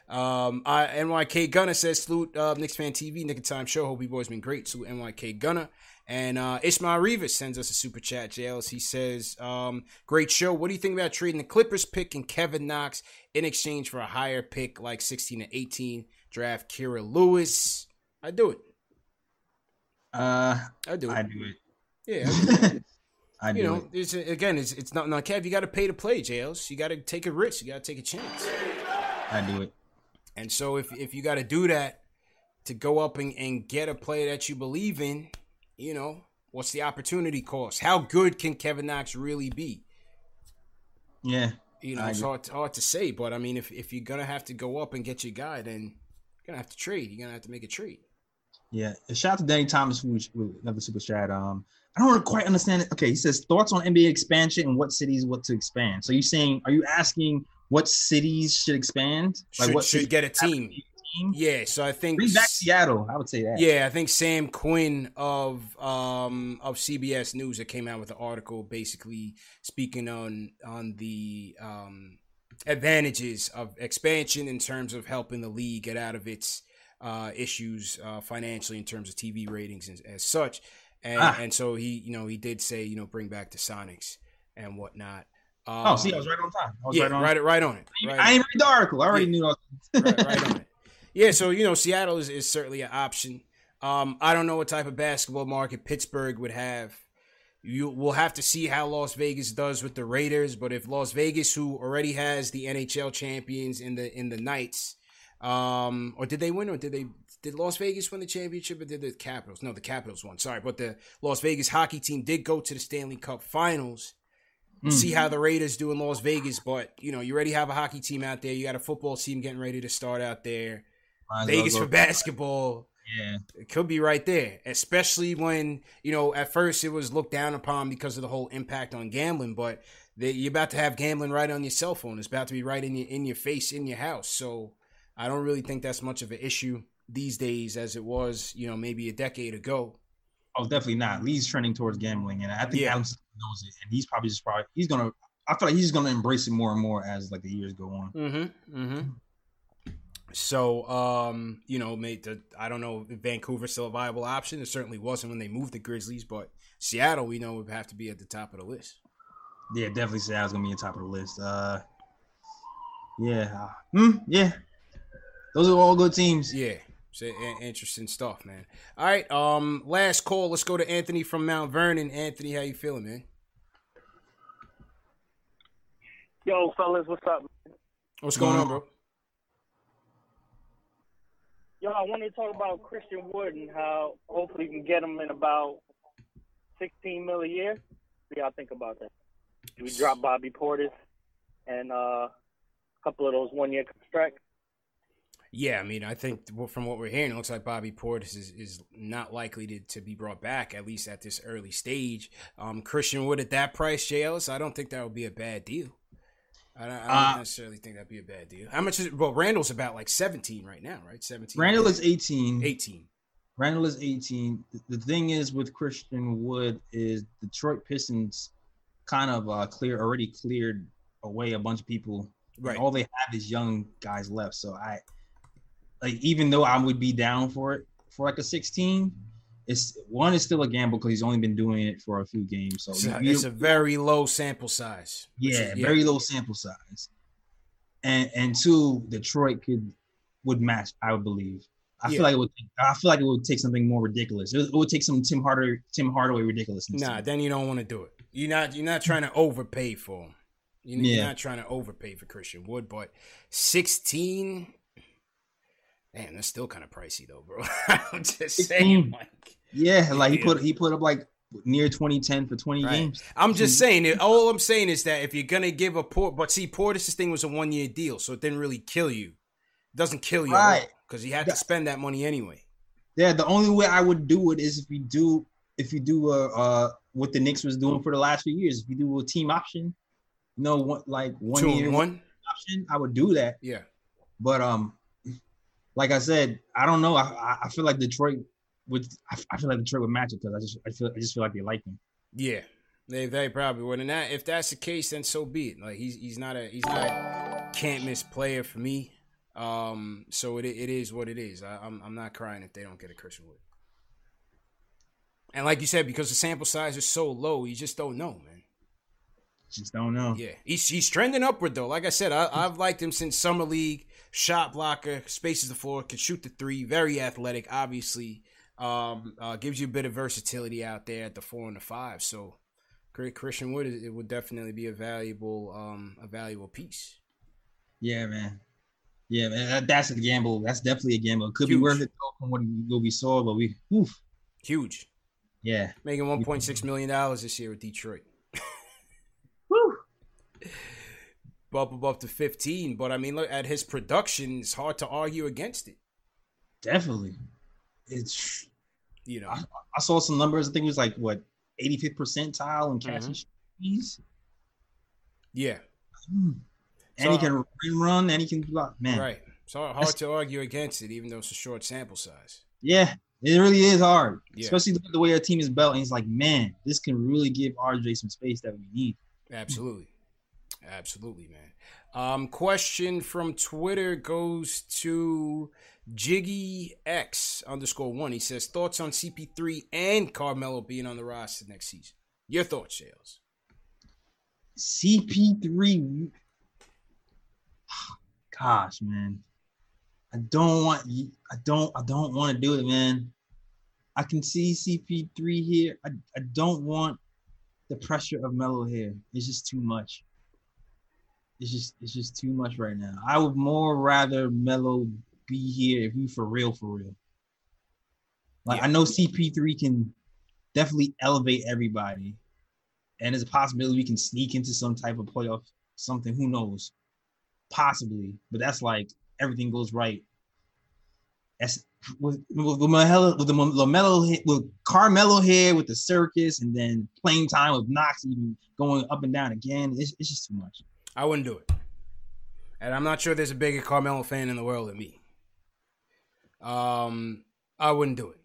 man. NYK Gunner says, salute Knicks Fan TV, Knick of Time Show. Hope you boys been great. Salute NYK Gunner. And Ishmael Rivas sends us a super chat, J. Ellis. He says, great show. What do you think about trading the Clippers pick and Kevin Knox in exchange for a higher pick like 16 or 18? Draft Kira Lewis. I'd do it. I'd do it. Yeah. You know, it's not on Kev. You got to pay to play, J. Ellis. You got to take a risk. You got to take a chance. I do it. And so if you got to do that to go up and get a player that you believe in, you know, what's the opportunity cost? How good can Kevin Knox really be? Yeah. You know, it's hard to say, but I mean, if you're going to have to go up and get your guy, then you're going to have to trade. You're going to have to make a trade. Yeah. A shout out to Danny Thomas, who another super chat. I don't quite understand it. Okay, he says, thoughts on NBA expansion and what cities what to expand. So are you asking what cities should expand? Like what should get a team? Yeah, so I think bring back Seattle. I would say that. Yeah, I think Sam Quinn of CBS News that came out with an article basically speaking on the advantages of expansion in terms of helping the league get out of its issues financially in terms of TV ratings and as such. And so he did say, you know, bring back the Sonics and whatnot. I was right on time. I was right on it. I ain't read the article. I already knew. Right on it. Yeah, so, you know, Seattle is certainly an option. I don't know what type of basketball market Pittsburgh would have. We'll have to see how Las Vegas does with the Raiders. But if Las Vegas, who already has the NHL champions in the Knights, or did they win or did they? Did Las Vegas win the championship or did the Capitals? No, the Capitals won. Sorry, but the Las Vegas hockey team did go to the Stanley Cup Finals. Mm-hmm. See how the Raiders do in Las Vegas. But, you know, you already have a hockey team out there. You got a football team getting ready to start out there. Vegas for basketball. Yeah. It could be right there, especially when, you know, at first it was looked down upon because of the whole impact on gambling. But you're about to have gambling right on your cell phone. It's about to be right in your face, in your house. So I don't really think that's much of an issue these days as it was, you know, maybe a decade ago. Oh, definitely not. Lee's trending towards gambling, and I think Adam Silver knows it, and I feel like he's gonna embrace it more and more as like the years go on. Mm-hmm. Mm-hmm. So, you know, I don't know if Vancouver's still a viable option. It certainly wasn't when they moved the Grizzlies, but Seattle, we know, would have to be at the top of the list. Yeah, definitely Seattle's gonna be at the top of the list. Yeah. Those are all good teams. Yeah. So interesting stuff, man. All right, last call. Let's go to Anthony from Mount Vernon. Anthony, how you feeling, man? Yo, fellas, what's up, man? What's going on, bro? Yo, I wanted to talk about Christian Wood and how hopefully we can get him in about $16 million a year. What do y'all think about that? We drop Bobby Portis and a couple of those one-year contracts. Yeah, I mean, I think from what we're hearing, it looks like Bobby Portis is not likely to be brought back, at least at this early stage. Christian Wood at that price, J. Ellis, I don't think that would be a bad deal. I don't necessarily think that'd be a bad deal. How much is it? Well, Randall's about like 17 right now, right? 17. Randall is 18. Randall is 18. The thing is with Christian Wood is Detroit Pistons kind of cleared away a bunch of people. Right. All they have is young guys left, so Like, even though I would be down for it for like a 16, it's still a gamble because he's only been doing it for a few games. So it's a very low sample size. Yeah, very low sample size. And two, Detroit would match, I would believe. I feel like it would take something more ridiculous. It would take some Tim Hardaway ridiculousness. Nah, then you don't want to do it. You're not trying to overpay for him. You're not trying to overpay for Christian Wood, but 16. Man, that's still kind of pricey though, bro. I'm just saying, like, he put up like near 2010 for 20 games. I'm just saying it. All I'm saying is that if you're gonna give a Portis' thing was a 1 year deal, so it didn't really kill you. It doesn't kill you because you had to spend that money anyway. Yeah, the only way I would do it is if you do what the Knicks was doing for the last few years. If you do a team option, you know, like 1 year option, I would do that. Yeah, but like I said, I don't know. I feel like Detroit would match it because I just feel like they like him. Yeah, They probably wouldn't. That if that's the case, then so be it. Like he's not a can't miss player for me. So it is what it is. I'm not crying if they don't get a Christian Wood. And like you said, because the sample size is so low, you just don't know, man. Just don't know. Yeah, he's trending upward though. Like I said, I've liked him since summer league. Shot blocker, spaces the floor, can shoot the three. Very athletic, obviously. Gives you a bit of versatility out there at the 4 and the 5. So, Christian Wood, it would definitely be a valuable piece. Yeah, man. Yeah, man. That's a gamble. That's definitely a gamble. It could be worth it though, from what we saw, but huge. Yeah, making $1.6 million this year with Detroit. Woo. Up to 15, but I mean, look at his production. It's hard to argue against it. Definitely, it's I saw some numbers. I think it was like 85th percentile in catches. Mm-hmm. Yeah, and so, he can run, and he can block. Man, right? So hard to argue against it, even though it's a short sample size. Yeah, it really is hard, especially the way our team is built. And it's like, man, this can really give RJ some space that we need. Absolutely. Absolutely, man. Question from Twitter goes to JiggyX_1. He says, thoughts on CP3 and Carmelo being on the roster next season? Your thoughts, Shales? CP3. Gosh, man. I don't want to do it, man. I can see CP3 here. I don't want the pressure of Melo here. It's just too much. It's just too much right now. I would more rather Melo be here if we for real. I know CP3 can definitely elevate everybody. And there's a possibility we can sneak into some type of playoff, something, who knows? Possibly. But that's like everything goes right. That's with Carmelo here, with the circus, and then playing time with Knox even going up and down again. It's just too much. I wouldn't do it. And I'm not sure there's a bigger Carmelo fan in the world than me. I wouldn't do it.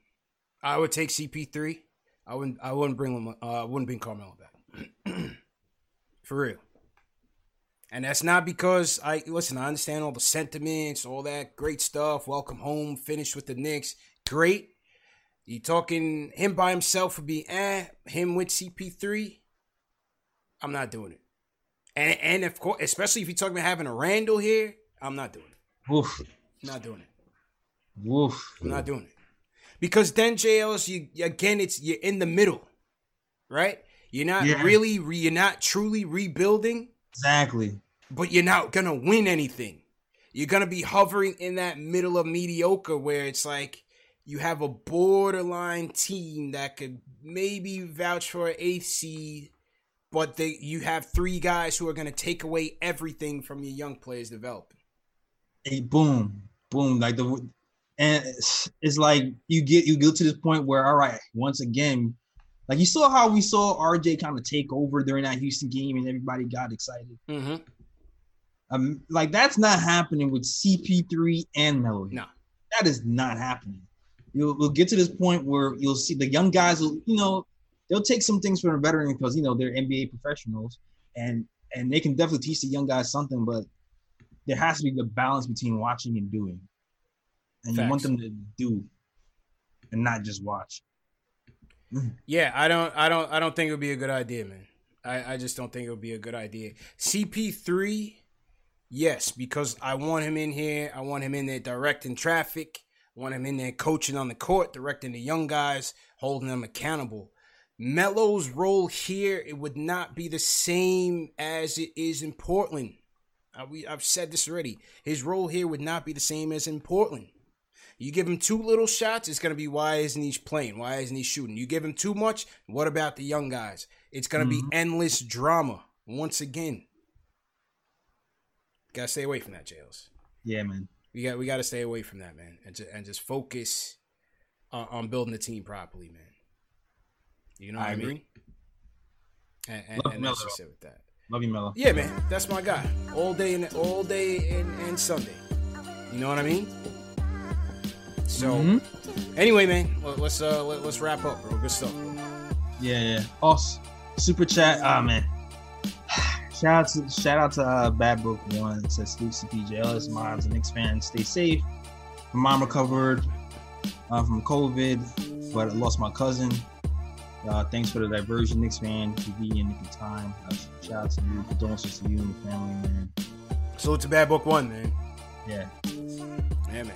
I would take CP3. I wouldn't bring Carmelo back. For real. And that's not because I understand all the sentiments, all that great stuff. Welcome home, finish with the Knicks. Great. You talking him by himself would be him with CP3. I'm not doing it. And of course, especially if you're talking about having a Randall here, I'm not doing it. Oof. Not doing it. Oof. I'm not doing it. Because then, J. Ellis, you're in the middle, right? You're not you're not truly rebuilding. Exactly. But you're not going to win anything. You're going to be hovering in that middle of mediocre where it's like you have a borderline team that could maybe vouch for an 8th seed. But you have three guys who are going to take away everything from your young players developing. Hey, boom! And it's like you get to this point where, all right, once again, like you saw how we saw RJ kind of take over during that Houston game, and everybody got excited. Mm-hmm. Like that's not happening with CP3 and Melo. No, that is not happening. We'll get to this point where you'll see the young guys will, they'll take some things from the veteran because, they're NBA professionals and they can definitely teach the young guys something, but there has to be the balance between watching and doing. And Facts. You want them to do and not just watch. Yeah, I don't think it would be a good idea, man. I just don't think it would be a good idea. CP3, yes, because I want him in here. I want him in there directing traffic. I want him in there coaching on the court, directing the young guys, holding them accountable. Melo's role here, it would not be the same as it is in Portland. I've said this already. His role here would not be the same as in Portland. You give him too little shots, it's going to be, why isn't he playing? Why isn't he shooting? You give him too much, what about the young guys? It's going to be endless drama once again. Got to stay away from that, Jails. Yeah, man. We got to stay away from that, man, and just focus on building the team properly, man. You know what I mean? And that's just it with that. Love you, Melo. Yeah, man. That's my guy. All day and Sunday. You know what I mean? So, anyway, man, let's wrap up, bro. Good stuff. Bro. Yeah. Awesome. Super chat. Oh man. Shout out to Bad Book One. It says salute CP, J. Ellis, Mom's a Knicks fan. Stay safe. My mom recovered from COVID, but I lost my cousin. Thanks for the diversion, Knicks Fan TV and Knick of Time. Shout out to you. Condolences to you and the family, man. Salute to Bad Book One, man. Yeah. Yeah, man.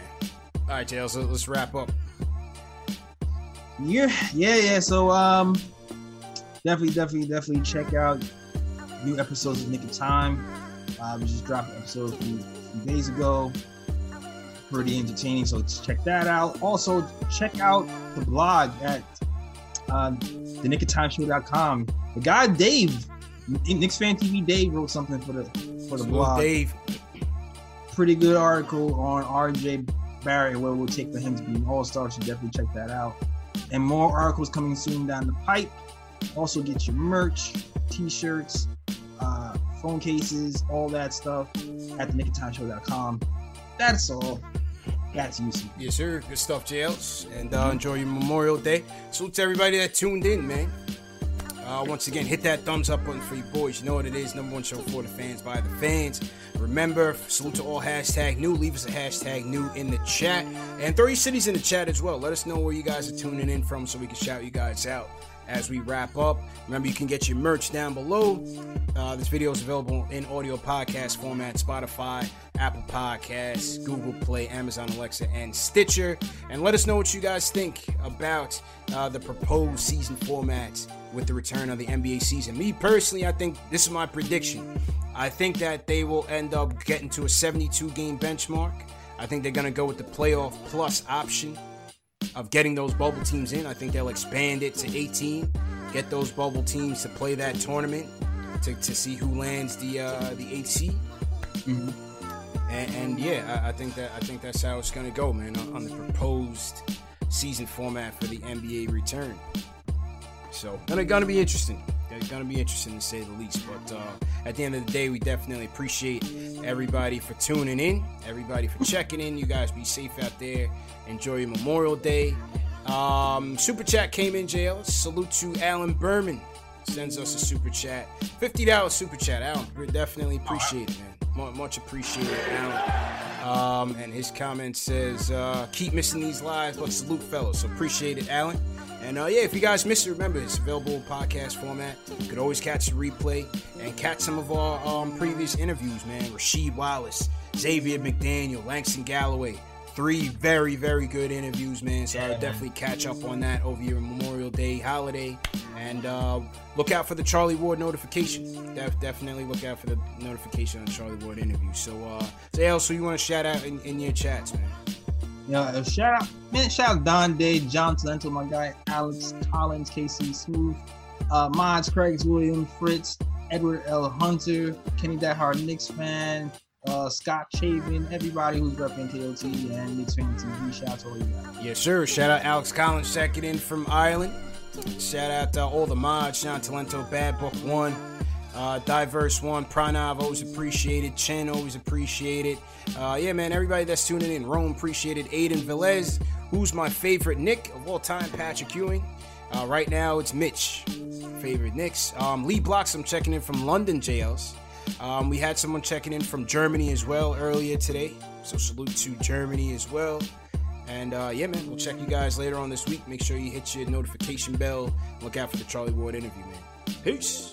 All right, J. Ellis, let's wrap up. Yeah. So, definitely check out new episodes of Knick of Time. We just dropped an episode a few days ago. Pretty entertaining, so check that out. Also, check out the blog at thenickotimeshow.com. The guy Dave, Knicks Fan TV Dave, wrote something for the blog. Dave, pretty good article on RJ Barrett, what it will take for him to be an all-star. So definitely check that out. And more articles coming soon down the pipe. Also, get your merch, t-shirts, phone cases, all that stuff at thenickotimeshow.com. That's all. That's easy. Yes, sir. Good stuff, J. Ellis. And enjoy your Memorial Day. Salute to everybody that tuned in, man. Once again, hit that thumbs up button for you boys. You know what it is. Number one show for the fans by the fans. Remember, salute to all #new. Leave us a #new in the chat. And throw your cities in the chat as well. Let us know where you guys are tuning in from so we can shout you guys out as we wrap up. Remember, you can get your merch down below. This video is available in audio podcast format, Spotify, Apple Podcasts, Google Play, Amazon Alexa, and Stitcher. And let us know what you guys think about the proposed season formats with the return of the NBA season. Me personally, I think this is my prediction. I think that they will end up getting to a 72-game benchmark. I think they're going to go with the playoff plus option of getting those bubble teams in. I think they'll expand it to 18, get those bubble teams to play that tournament to see who lands the 8 seed. Mm-hmm. And yeah, I think that's how it's gonna go, man, on the proposed season format for the NBA return. So it's gonna be interesting. It's gonna be interesting to say the least. But at the end of the day, we definitely appreciate everybody for tuning in, everybody for checking in. You guys be safe out there. Enjoy your Memorial Day. Super chat came in, J. Ellis. Salute to Alan Berman. Sends us a super chat. $50 super chat, Alan. We definitely appreciate it, man. Much appreciated, Alan. And his comment says, keep missing these lives, but salute, fellas. So appreciate it, Alan. And yeah, if you guys missed it, remember, it's available in podcast format. You could always catch the replay and catch some of our previous interviews, man. Rasheed Wallace, Xavier McDaniel, Langston Galloway. 3 very, very good interviews, man. So I'll definitely catch up on that over your Memorial Day holiday. And look out for the Charlie Ward notification. Definitely look out for the notification on the Charlie Ward interview. So Ellis, who you want to shout out in your chats, man? Yeah, shout out Don Day, John Talento, my guy, Alex Collins, KC Smooth, Mods, Craigs, William, Fritz, Edward L. Hunter, Kenny That Hard Knicks Fan, Scott Chavin, everybody who's repping KOT and Knicks Fan TV. Shout out to all you guys. Yes, sir. Shout out Alex Collins, second in from Ireland. Shout out to all the mods, Sean Talento, Bad Book One, Diverse One, Pranav, always appreciated, Chen, always appreciated. Yeah, man, everybody that's tuning in, Rome, appreciated, Aiden Velez, who's my favorite Nick of all time, Patrick Ewing. Right now, it's Mitch, favorite Knicks. Lee Blocks, I'm checking in from London, JLs. We had someone checking in from Germany as well earlier today, so salute to Germany as well. And yeah, man, we'll check you guys later on this week. Make sure you hit your notification bell. Look out for the Charlie Ward interview, man. Peace.